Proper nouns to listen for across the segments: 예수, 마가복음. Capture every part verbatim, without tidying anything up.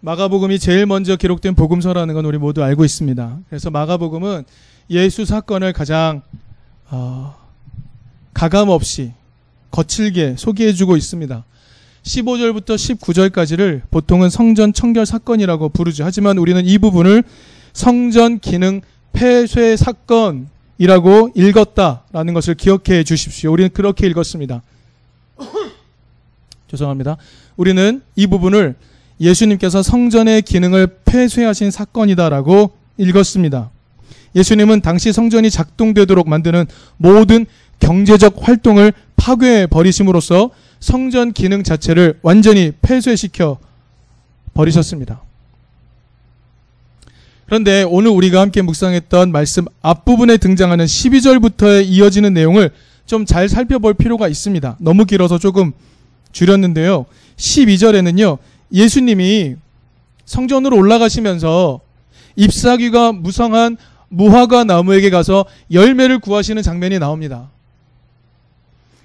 마가복음이 제일 먼저 기록된 복음서라는 건 우리 모두 알고 있습니다. 그래서 마가복음은 예수 사건을 가장 어, 가감없이 거칠게 소개해주고 있습니다. 십오 절부터 십구 절까지를 보통은 성전 청결 사건이라고 부르죠. 하지만 우리는 이 부분을 성전 기능 폐쇄 사건이라고 읽었다라는 것을 기억해 주십시오. 우리는 그렇게 읽었습니다. 죄송합니다. 우리는 이 부분을 예수님께서 성전의 기능을 폐쇄하신 사건이다라고 읽었습니다. 예수님은 당시 성전이 작동되도록 만드는 모든 경제적 활동을 파괴해 버리심으로써 성전 기능 자체를 완전히 폐쇄시켜 버리셨습니다. 그런데 오늘 우리가 함께 묵상했던 말씀 앞부분에 등장하는 십이 절부터에 이어지는 내용을 좀 잘 살펴볼 필요가 있습니다. 너무 길어서 조금 줄였는데요. 십이 절에는요. 예수님이 성전으로 올라가시면서 잎사귀가 무성한 무화과 나무에게 가서 열매를 구하시는 장면이 나옵니다.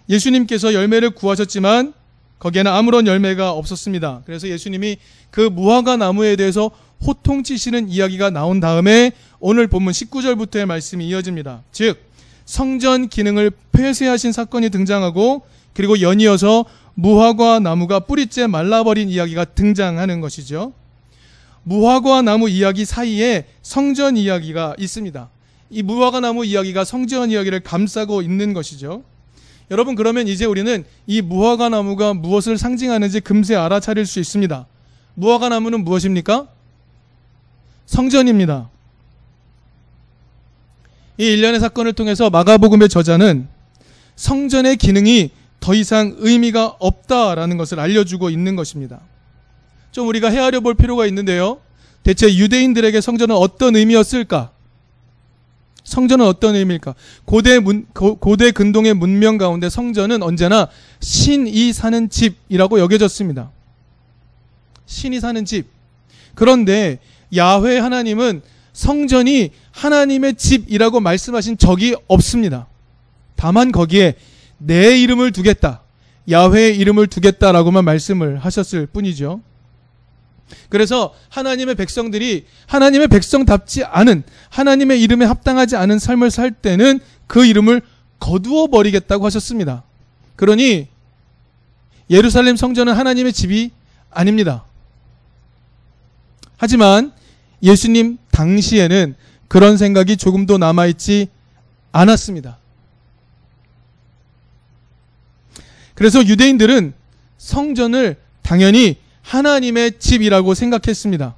예수님께서 열매를 구하셨지만 거기에는 아무런 열매가 없었습니다. 그래서 예수님이 그 무화과 나무에 대해서 호통치시는 이야기가 나온 다음에 오늘 본문 십구 절부터의 말씀이 이어집니다. 즉 성전 기능을 폐쇄하신 사건이 등장하고 그리고 연이어서 무화과 나무가 뿌리째 말라버린 이야기가 등장하는 것이죠. 무화과 나무 이야기 사이에 성전 이야기가 있습니다. 이 무화과 나무 이야기가 성전 이야기를 감싸고 있는 것이죠. 여러분 그러면 이제 우리는 이 무화과 나무가 무엇을 상징하는지 금세 알아차릴 수 있습니다. 무화과 나무는 무엇입니까? 성전입니다. 이 일련의 사건을 통해서 마가복음의 저자는 성전의 기능이 더 이상 의미가 없다라는 것을 알려주고 있는 것입니다. 좀 우리가 헤아려 볼 필요가 있는데요. 대체 유대인들에게 성전은 어떤 의미였을까? 성전은 어떤 의미일까? 고대, 문, 고, 고대 근동의 문명 가운데 성전은 언제나 신이 사는 집이라고 여겨졌습니다. 신이 사는 집. 그런데 야훼 하나님은 성전이 하나님의 집이라고 말씀하신 적이 없습니다. 다만 거기에 내 이름을 두겠다. 야훼의 이름을 두겠다라고만 말씀을 하셨을 뿐이죠. 그래서 하나님의 백성들이 하나님의 백성답지 않은 하나님의 이름에 합당하지 않은 삶을 살 때는 그 이름을 거두어 버리겠다고 하셨습니다. 그러니 예루살렘 성전은 하나님의 집이 아닙니다. 하지만 예수님 당시에는 그런 생각이 조금도 남아있지 않았습니다. 그래서 유대인들은 성전을 당연히 하나님의 집이라고 생각했습니다.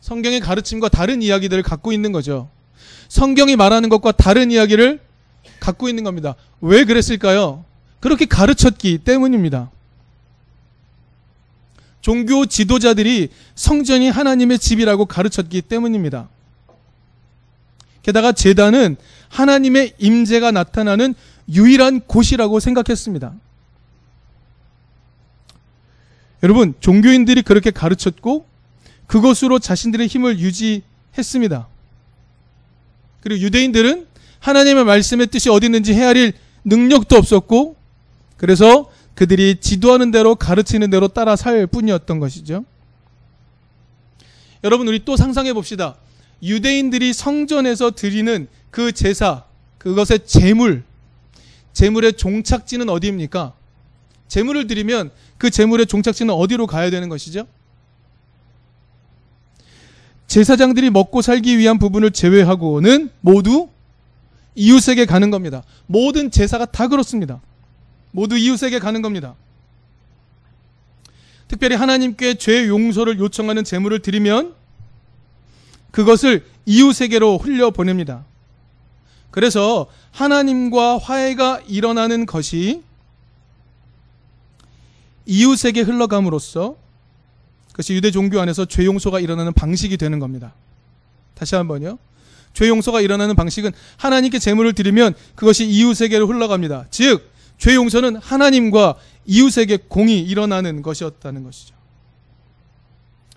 성경의 가르침과 다른 이야기들을 갖고 있는 거죠. 성경이 말하는 것과 다른 이야기를 갖고 있는 겁니다. 왜 그랬을까요? 그렇게 가르쳤기 때문입니다. 종교 지도자들이 성전이 하나님의 집이라고 가르쳤기 때문입니다. 게다가 제단은 하나님의 임재가 나타나는 유일한 곳이라고 생각했습니다. 여러분, 종교인들이 그렇게 가르쳤고 그것으로 자신들의 힘을 유지했습니다. 그리고 유대인들은 하나님의 말씀의 뜻이 어디 있는지 헤아릴 능력도 없었고 그래서 그들이 지도하는 대로 가르치는 대로 따라 살 뿐이었던 것이죠. 여러분, 우리 또 상상해 봅시다. 유대인들이 성전에서 드리는 그 제사, 그것의 제물, 제물의 종착지는 어디입니까? 제물을 드리면 그 제물의 종착지는 어디로 가야 되는 것이죠? 제사장들이 먹고 살기 위한 부분을 제외하고는 모두 이웃에게 가는 겁니다. 모든 제사가 다 그렇습니다. 모두 이웃에게 가는 겁니다. 특별히 하나님께 죄 용서를 요청하는 제물을 드리면 그것을 이웃에게로 흘려보냅니다. 그래서 하나님과 화해가 일어나는 것이 이웃에게 흘러감으로써 그것이 유대 종교 안에서 죄 용서가 일어나는 방식이 되는 겁니다. 다시 한번요. 죄 용서가 일어나는 방식은 하나님께 제물을 드리면 그것이 이웃에게로 흘러갑니다. 즉 죄 용서는 하나님과 이웃에게 공이 일어나는 것이었다는 것이죠.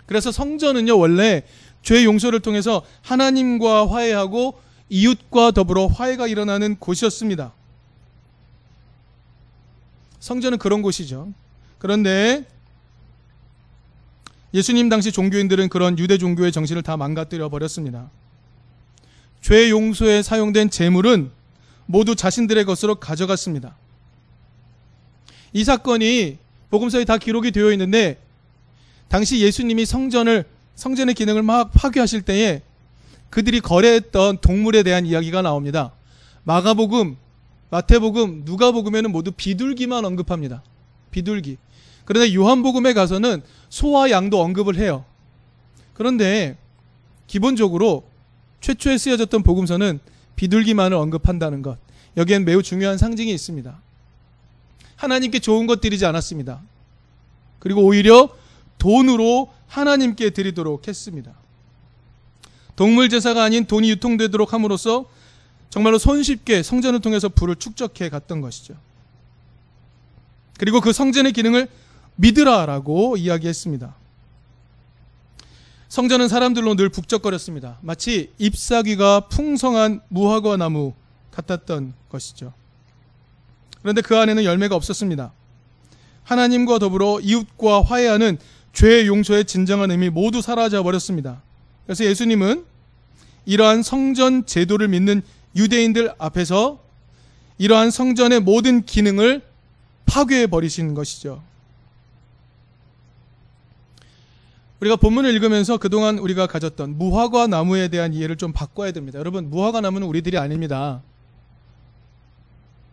그래서 성전은요 원래 죄 용서를 통해서 하나님과 화해하고 이웃과 더불어 화해가 일어나는 곳이었습니다. 성전은 그런 곳이죠. 그런데 예수님 당시 종교인들은 그런 유대 종교의 정신을 다 망가뜨려 버렸습니다. 죄 용서에 사용된 재물은 모두 자신들의 것으로 가져갔습니다. 이 사건이 복음서에 다 기록이 되어 있는데, 당시 예수님이 성전을, 성전의 기능을 막 파괴하실 때에 그들이 거래했던 동물에 대한 이야기가 나옵니다. 마가복음, 마태복음, 누가복음에는 모두 비둘기만 언급합니다. 비둘기. 그런데 요한복음에 가서는 소와 양도 언급을 해요. 그런데 기본적으로 최초에 쓰여졌던 복음서는 비둘기만을 언급한다는 것, 여기엔 매우 중요한 상징이 있습니다. 하나님께 좋은 것 드리지 않았습니다. 그리고 오히려 돈으로 하나님께 드리도록 했습니다. 동물 제사가 아닌 돈이 유통되도록 함으로써 정말로 손쉽게 성전을 통해서 부를 축적해 갔던 것이죠. 그리고 그 성전의 기능을 믿으라라고 이야기했습니다. 성전은 사람들로 늘 북적거렸습니다. 마치 잎사귀가 풍성한 무화과 나무 같았던 것이죠. 그런데 그 안에는 열매가 없었습니다. 하나님과 더불어 이웃과 화해하는 죄의 용서의 진정한 의미 모두 사라져 버렸습니다. 그래서 예수님은 이러한 성전 제도를 믿는 유대인들 앞에서 이러한 성전의 모든 기능을 파괴해 버리신 것이죠. 우리가 본문을 읽으면서 그동안 우리가 가졌던 무화과 나무에 대한 이해를 좀 바꿔야 됩니다. 여러분, 무화과 나무는 우리들이 아닙니다.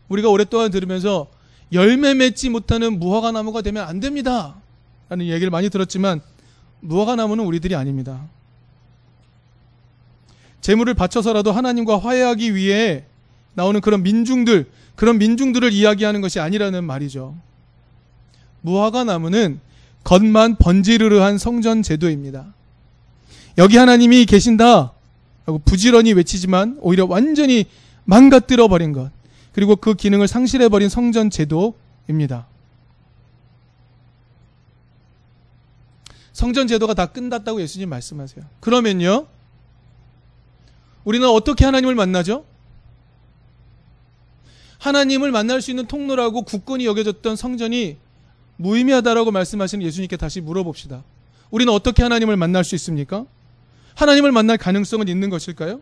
우리가 오랫동안 들으면서 열매 맺지 못하는 무화과 나무가 되면 안 됩니다 라는 얘기를 많이 들었지만, 무화과 나무는 우리들이 아닙니다. 재물을 바쳐서라도 하나님과 화해하기 위해 나오는 그런 민중들, 그런 민중들을 이야기하는 것이 아니라는 말이죠. 무화과 나무는 겉만 번지르르한 성전 제도입니다. 여기 하나님이 계신다 라고 부지런히 외치지만 오히려 완전히 망가뜨려 버린 것, 그리고 그 기능을 상실해 버린 성전 제도입니다. 성전 제도가 다 끝났다고 예수님 말씀하세요. 그러면요, 우리는 어떻게 하나님을 만나죠? 하나님을 만날 수 있는 통로라고 굳건히 여겨졌던 성전이 무의미하다라고 말씀하시는 예수님께 다시 물어봅시다. 우리는 어떻게 하나님을 만날 수 있습니까? 하나님을 만날 가능성은 있는 것일까요?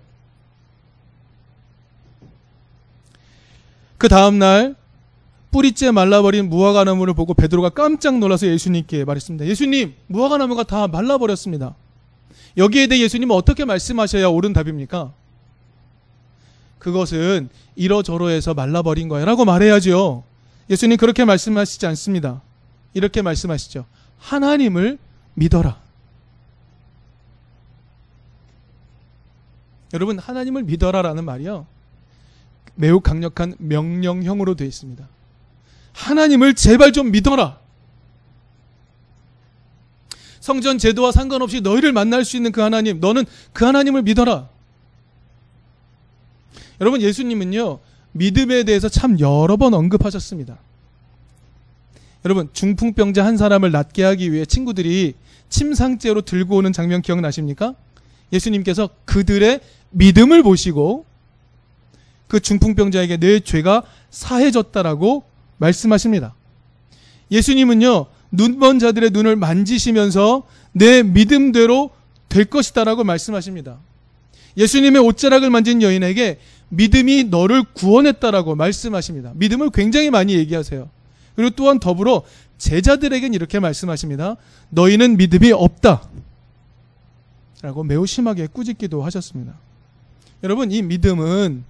그 다음날 뿌리째 말라버린 무화과 나무를 보고 베드로가 깜짝 놀라서 예수님께 말했습니다. 예수님, 무화과 나무가 다 말라버렸습니다. 여기에 대해 예수님은 어떻게 말씀하셔야 옳은 답입니까? 그것은 이러저러해서 말라버린 거야 라고 말해야죠. 예수님 그렇게 말씀하시지 않습니다. 이렇게 말씀하시죠. 하나님을 믿어라. 여러분, 하나님을 믿어라 라는 말이요, 매우 강력한 명령형으로 되어 있습니다. 하나님을 제발 좀 믿어라. 성전 제도와 상관없이 너희를 만날 수 있는 그 하나님, 너는 그 하나님을 믿어라. 여러분, 예수님은요, 믿음에 대해서 참 여러 번 언급하셨습니다. 여러분, 중풍병자 한 사람을 낫게 하기 위해 친구들이 침상째로 들고 오는 장면 기억나십니까? 예수님께서 그들의 믿음을 보시고 그 중풍병자에게 내 죄가 사해졌다라고 말씀하십니다. 예수님은요, 눈먼 자들의 눈을 만지시면서 내 믿음대로 될 것이다라고 말씀하십니다. 예수님의 옷자락을 만진 여인에게 믿음이 너를 구원했다라고 말씀하십니다. 믿음을 굉장히 많이 얘기하세요. 그리고 또한 더불어 제자들에겐 이렇게 말씀하십니다. 너희는 믿음이 없다 라고 매우 심하게 꾸짖기도 하셨습니다. 여러분, 이 믿음은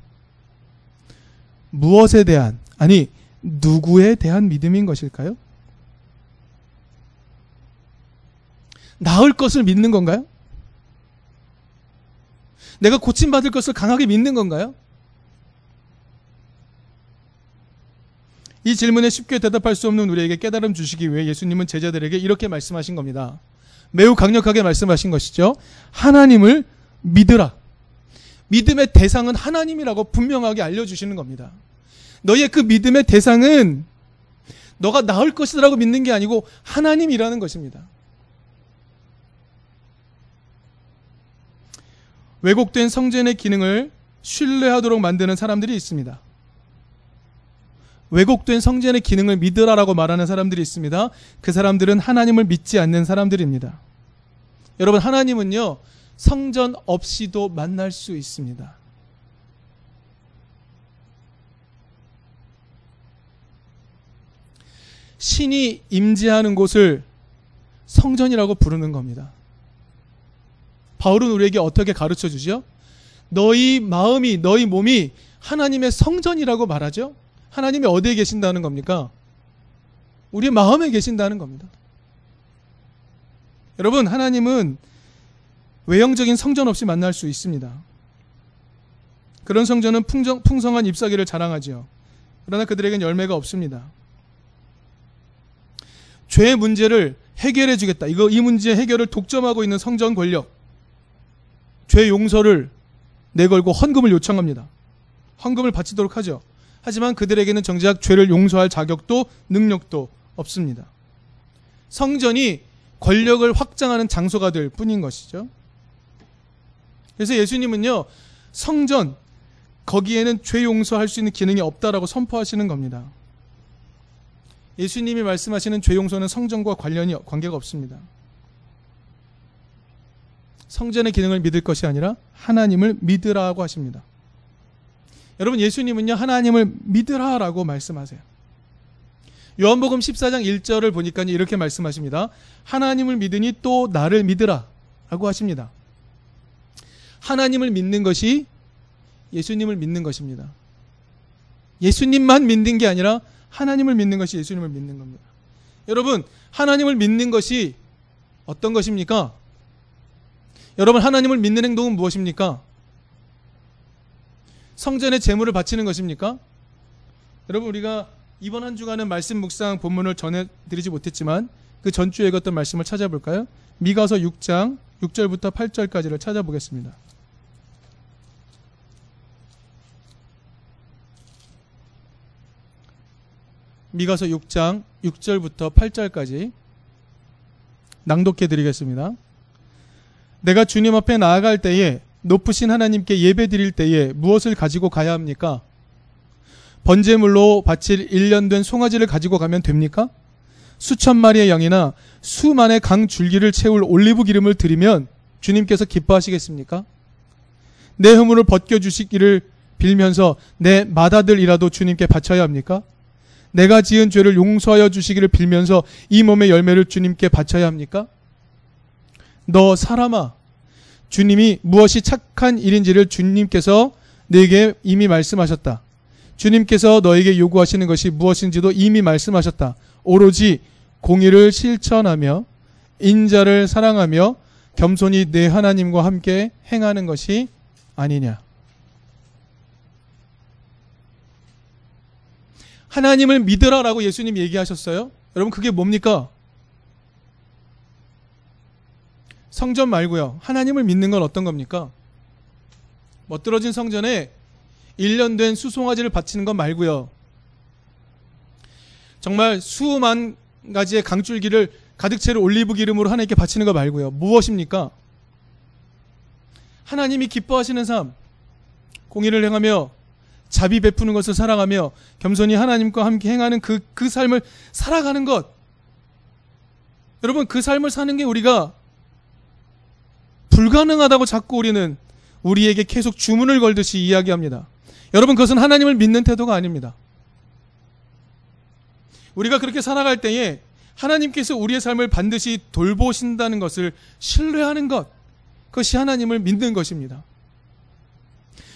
무엇에 대한, 아니 누구에 대한 믿음인 것일까요? 나을 것을 믿는 건가요? 내가 고침받을 것을 강하게 믿는 건가요? 이 질문에 쉽게 대답할 수 없는 우리에게 깨달음 주시기 위해 예수님은 제자들에게 이렇게 말씀하신 겁니다. 매우 강력하게 말씀하신 것이죠. 하나님을 믿으라. 믿음의 대상은 하나님이라고 분명하게 알려주시는 겁니다. 너희의 그 믿음의 대상은 너가 나을 것이라고 믿는 게 아니고 하나님이라는 것입니다. 왜곡된 성전의 기능을 신뢰하도록 만드는 사람들이 있습니다. 왜곡된 성전의 기능을 믿으라라고 말하는 사람들이 있습니다. 그 사람들은 하나님을 믿지 않는 사람들입니다. 여러분, 하나님은요 성전 없이도 만날 수 있습니다. 신이 임재하는 곳을 성전이라고 부르는 겁니다. 바울은 우리에게 어떻게 가르쳐 주죠? 너희 마음이, 너희 몸이 하나님의 성전이라고 말하죠? 하나님이 어디에 계신다는 겁니까? 우리의 마음에 계신다는 겁니다. 여러분, 하나님은 외형적인 성전 없이 만날 수 있습니다. 그런 성전은 풍성, 풍성한 잎사귀를 자랑하죠. 그러나 그들에겐 열매가 없습니다. 죄의 문제를 해결해 주겠다. 이거, 이 문제 해결을 독점하고 있는 성전 권력. 죄 용서를 내걸고 헌금을 요청합니다. 헌금을 바치도록 하죠. 하지만 그들에게는 정작 죄를 용서할 자격도 능력도 없습니다. 성전이 권력을 확장하는 장소가 될 뿐인 것이죠. 그래서 예수님은요, 성전, 거기에는 죄 용서할 수 있는 기능이 없다라고 선포하시는 겁니다. 예수님이 말씀하시는 죄 용서는 성전과 관련이, 관계가 없습니다. 성전의 기능을 믿을 것이 아니라 하나님을 믿으라고 하십니다. 여러분, 예수님은요 하나님을 믿으라라고 말씀하세요. 요한복음 십사 장 일 절을 보니까 이렇게 말씀하십니다. 하나님을 믿으니 또 나를 믿으라 라고 하십니다. 하나님을 믿는 것이 예수님을 믿는 것입니다. 예수님만 믿는 게 아니라 하나님을 믿는 것이 예수님을 믿는 겁니다. 여러분, 하나님을 믿는 것이 어떤 것입니까? 여러분, 하나님을 믿는 행동은 무엇입니까? 성전에 재물을 바치는 것입니까? 여러분, 우리가 이번 한 주간은 말씀 묵상 본문을 전해드리지 못했지만 그 전주에 읽었던 말씀을 찾아볼까요? 미가서 육 장 육 절부터 팔 절까지를 찾아보겠습니다. 미가서 육 장 육 절부터 팔 절까지 낭독해 드리겠습니다. 내가 주님 앞에 나아갈 때에 높으신 하나님께 예배드릴 때에 무엇을 가지고 가야 합니까? 번제물로 바칠 일 년 된 송아지를 가지고 가면 됩니까? 수천 마리의 양이나 수만의 강 줄기를 채울 올리브 기름을 드리면 주님께서 기뻐하시겠습니까? 내 허물을 벗겨주시기를 빌면서 내 마다들이라도 주님께 바쳐야 합니까? 내가 지은 죄를 용서하여 주시기를 빌면서 이 몸의 열매를 주님께 바쳐야 합니까? 너 사람아, 주님이 무엇이 착한 일인지를 주님께서 내게 이미 말씀하셨다. 주님께서 너에게 요구하시는 것이 무엇인지도 이미 말씀하셨다. 오로지 공의를 실천하며 인자를 사랑하며 겸손히 내 하나님과 함께 행하는 것이 아니냐. 하나님을 믿으라라고 예수님 얘기하셨어요. 여러분, 그게 뭡니까? 성전 말고요. 하나님을 믿는 건 어떤 겁니까? 멋들어진 성전에 일 년 된 수송아지를 바치는 건 말고요. 정말 수만 가지의 강줄기를 가득 채울 올리브 기름으로 하나님께 바치는 거 말고요. 무엇입니까? 하나님이 기뻐하시는 삶, 공의를 행하며 자비 베푸는 것을 사랑하며 겸손히 하나님과 함께 행하는 그, 그 삶을 살아가는 것. 여러분, 그 삶을 사는 게 우리가 불가능하다고 자꾸 우리는 우리에게 계속 주문을 걸듯이 이야기합니다. 여러분, 그것은 하나님을 믿는 태도가 아닙니다. 우리가 그렇게 살아갈 때에 하나님께서 우리의 삶을 반드시 돌보신다는 것을 신뢰하는 것, 그것이 하나님을 믿는 것입니다.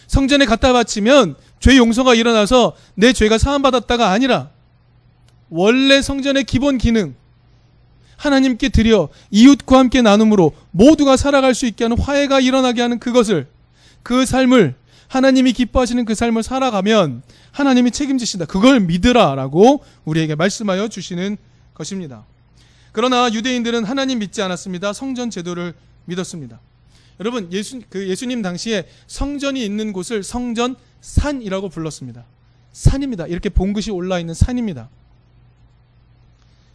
성전에 갖다 바치면 죄 용서가 일어나서 내 죄가 사함받았다가 아니라 원래 성전의 기본 기능, 하나님께 드려 이웃과 함께 나눔으로 모두가 살아갈 수 있게 하는 화해가 일어나게 하는 그것을, 그 삶을, 하나님이 기뻐하시는 그 삶을 살아가면 하나님이 책임지신다. 그걸 믿으라라고 우리에게 말씀하여 주시는 것입니다. 그러나 유대인들은 하나님 믿지 않았습니다. 성전 제도를 믿었습니다. 여러분, 예수, 그 예수님 당시에 성전이 있는 곳을 성전 산이라고 불렀습니다. 산입니다. 이렇게 봉긋이 올라있는 산입니다.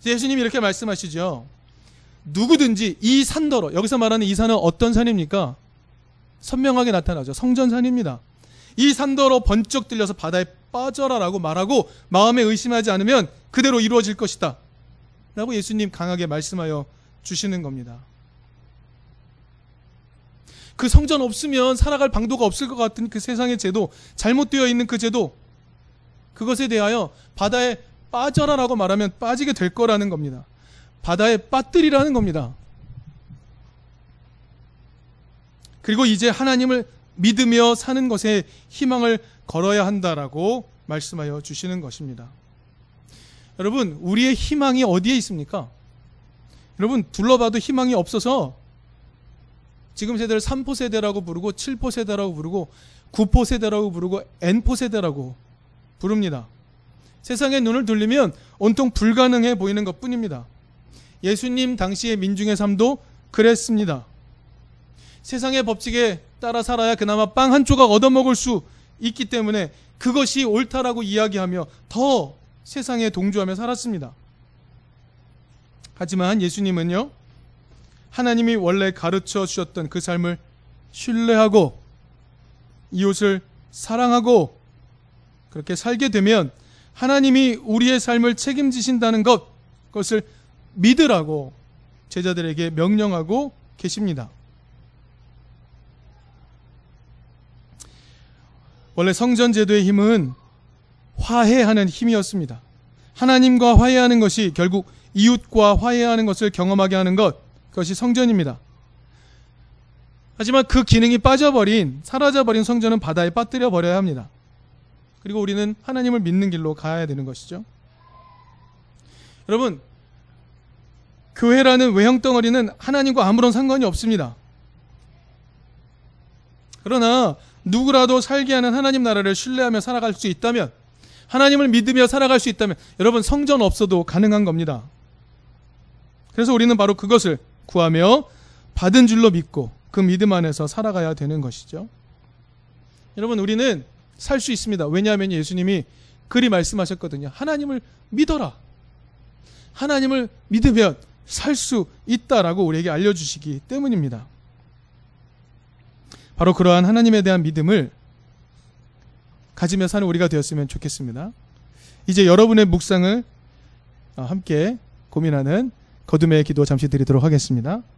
예수님이 이렇게 말씀하시죠. 누구든지 이 산더러, 여기서 말하는 이 산은 어떤 산입니까? 선명하게 나타나죠. 성전산입니다. 이 산더러 번쩍 들려서 바다에 빠져라 라고 말하고 마음에 의심하지 않으면 그대로 이루어질 것이다 라고 예수님 강하게 말씀하여 주시는 겁니다. 그 성전 없으면 살아갈 방도가 없을 것 같은 그 세상의 제도, 잘못되어 있는 그 제도, 그것에 대하여 바다에 빠져라라고 말하면 빠지게 될 거라는 겁니다. 바다에 빠뜨리라는 겁니다. 그리고 이제 하나님을 믿으며 사는 것에 희망을 걸어야 한다라고 말씀하여 주시는 것입니다. 여러분, 우리의 희망이 어디에 있습니까? 여러분, 둘러봐도 희망이 없어서 지금 세대를 삼포 세대라고 부르고 칠포 세대라고 부르고 구포 세대라고 부르고 N포 세대라고 부릅니다. 세상의 눈을 돌리면 온통 불가능해 보이는 것뿐입니다. 예수님 당시의 민중의 삶도 그랬습니다. 세상의 법칙에 따라 살아야 그나마 빵 한 조각 얻어먹을 수 있기 때문에 그것이 옳다라고 이야기하며 더 세상에 동조하며 살았습니다. 하지만 예수님은요, 하나님이 원래 가르쳐 주셨던 그 삶을 신뢰하고 이웃을 사랑하고 그렇게 살게 되면 하나님이 우리의 삶을 책임지신다는 것, 그것을 믿으라고 제자들에게 명령하고 계십니다. 원래 성전 제도의 힘은 화해하는 힘이었습니다. 하나님과 화해하는 것이 결국 이웃과 화해하는 것을 경험하게 하는 것, 그것이 성전입니다. 하지만 그 기능이 빠져버린, 사라져버린 성전은 바다에 빠뜨려 버려야 합니다. 그리고 우리는 하나님을 믿는 길로 가야 되는 것이죠. 여러분, 교회라는 외형덩어리는 하나님과 아무런 상관이 없습니다. 그러나 누구라도 살게 하는 하나님 나라를 신뢰하며 살아갈 수 있다면, 하나님을 믿으며 살아갈 수 있다면 여러분, 성전 없어도 가능한 겁니다. 그래서 우리는 바로 그것을 구하며 받은 줄로 믿고 그 믿음 안에서 살아가야 되는 것이죠. 여러분, 우리는 살 수 있습니다. 왜냐하면 예수님이 그리 말씀하셨거든요. 하나님을 믿어라. 하나님을 믿으면 살 수 있다라고 우리에게 알려주시기 때문입니다. 바로 그러한 하나님에 대한 믿음을 가지며 사는 우리가 되었으면 좋겠습니다. 이제 여러분의 묵상을 함께 고민하는 거듭의 기도 잠시 드리도록 하겠습니다.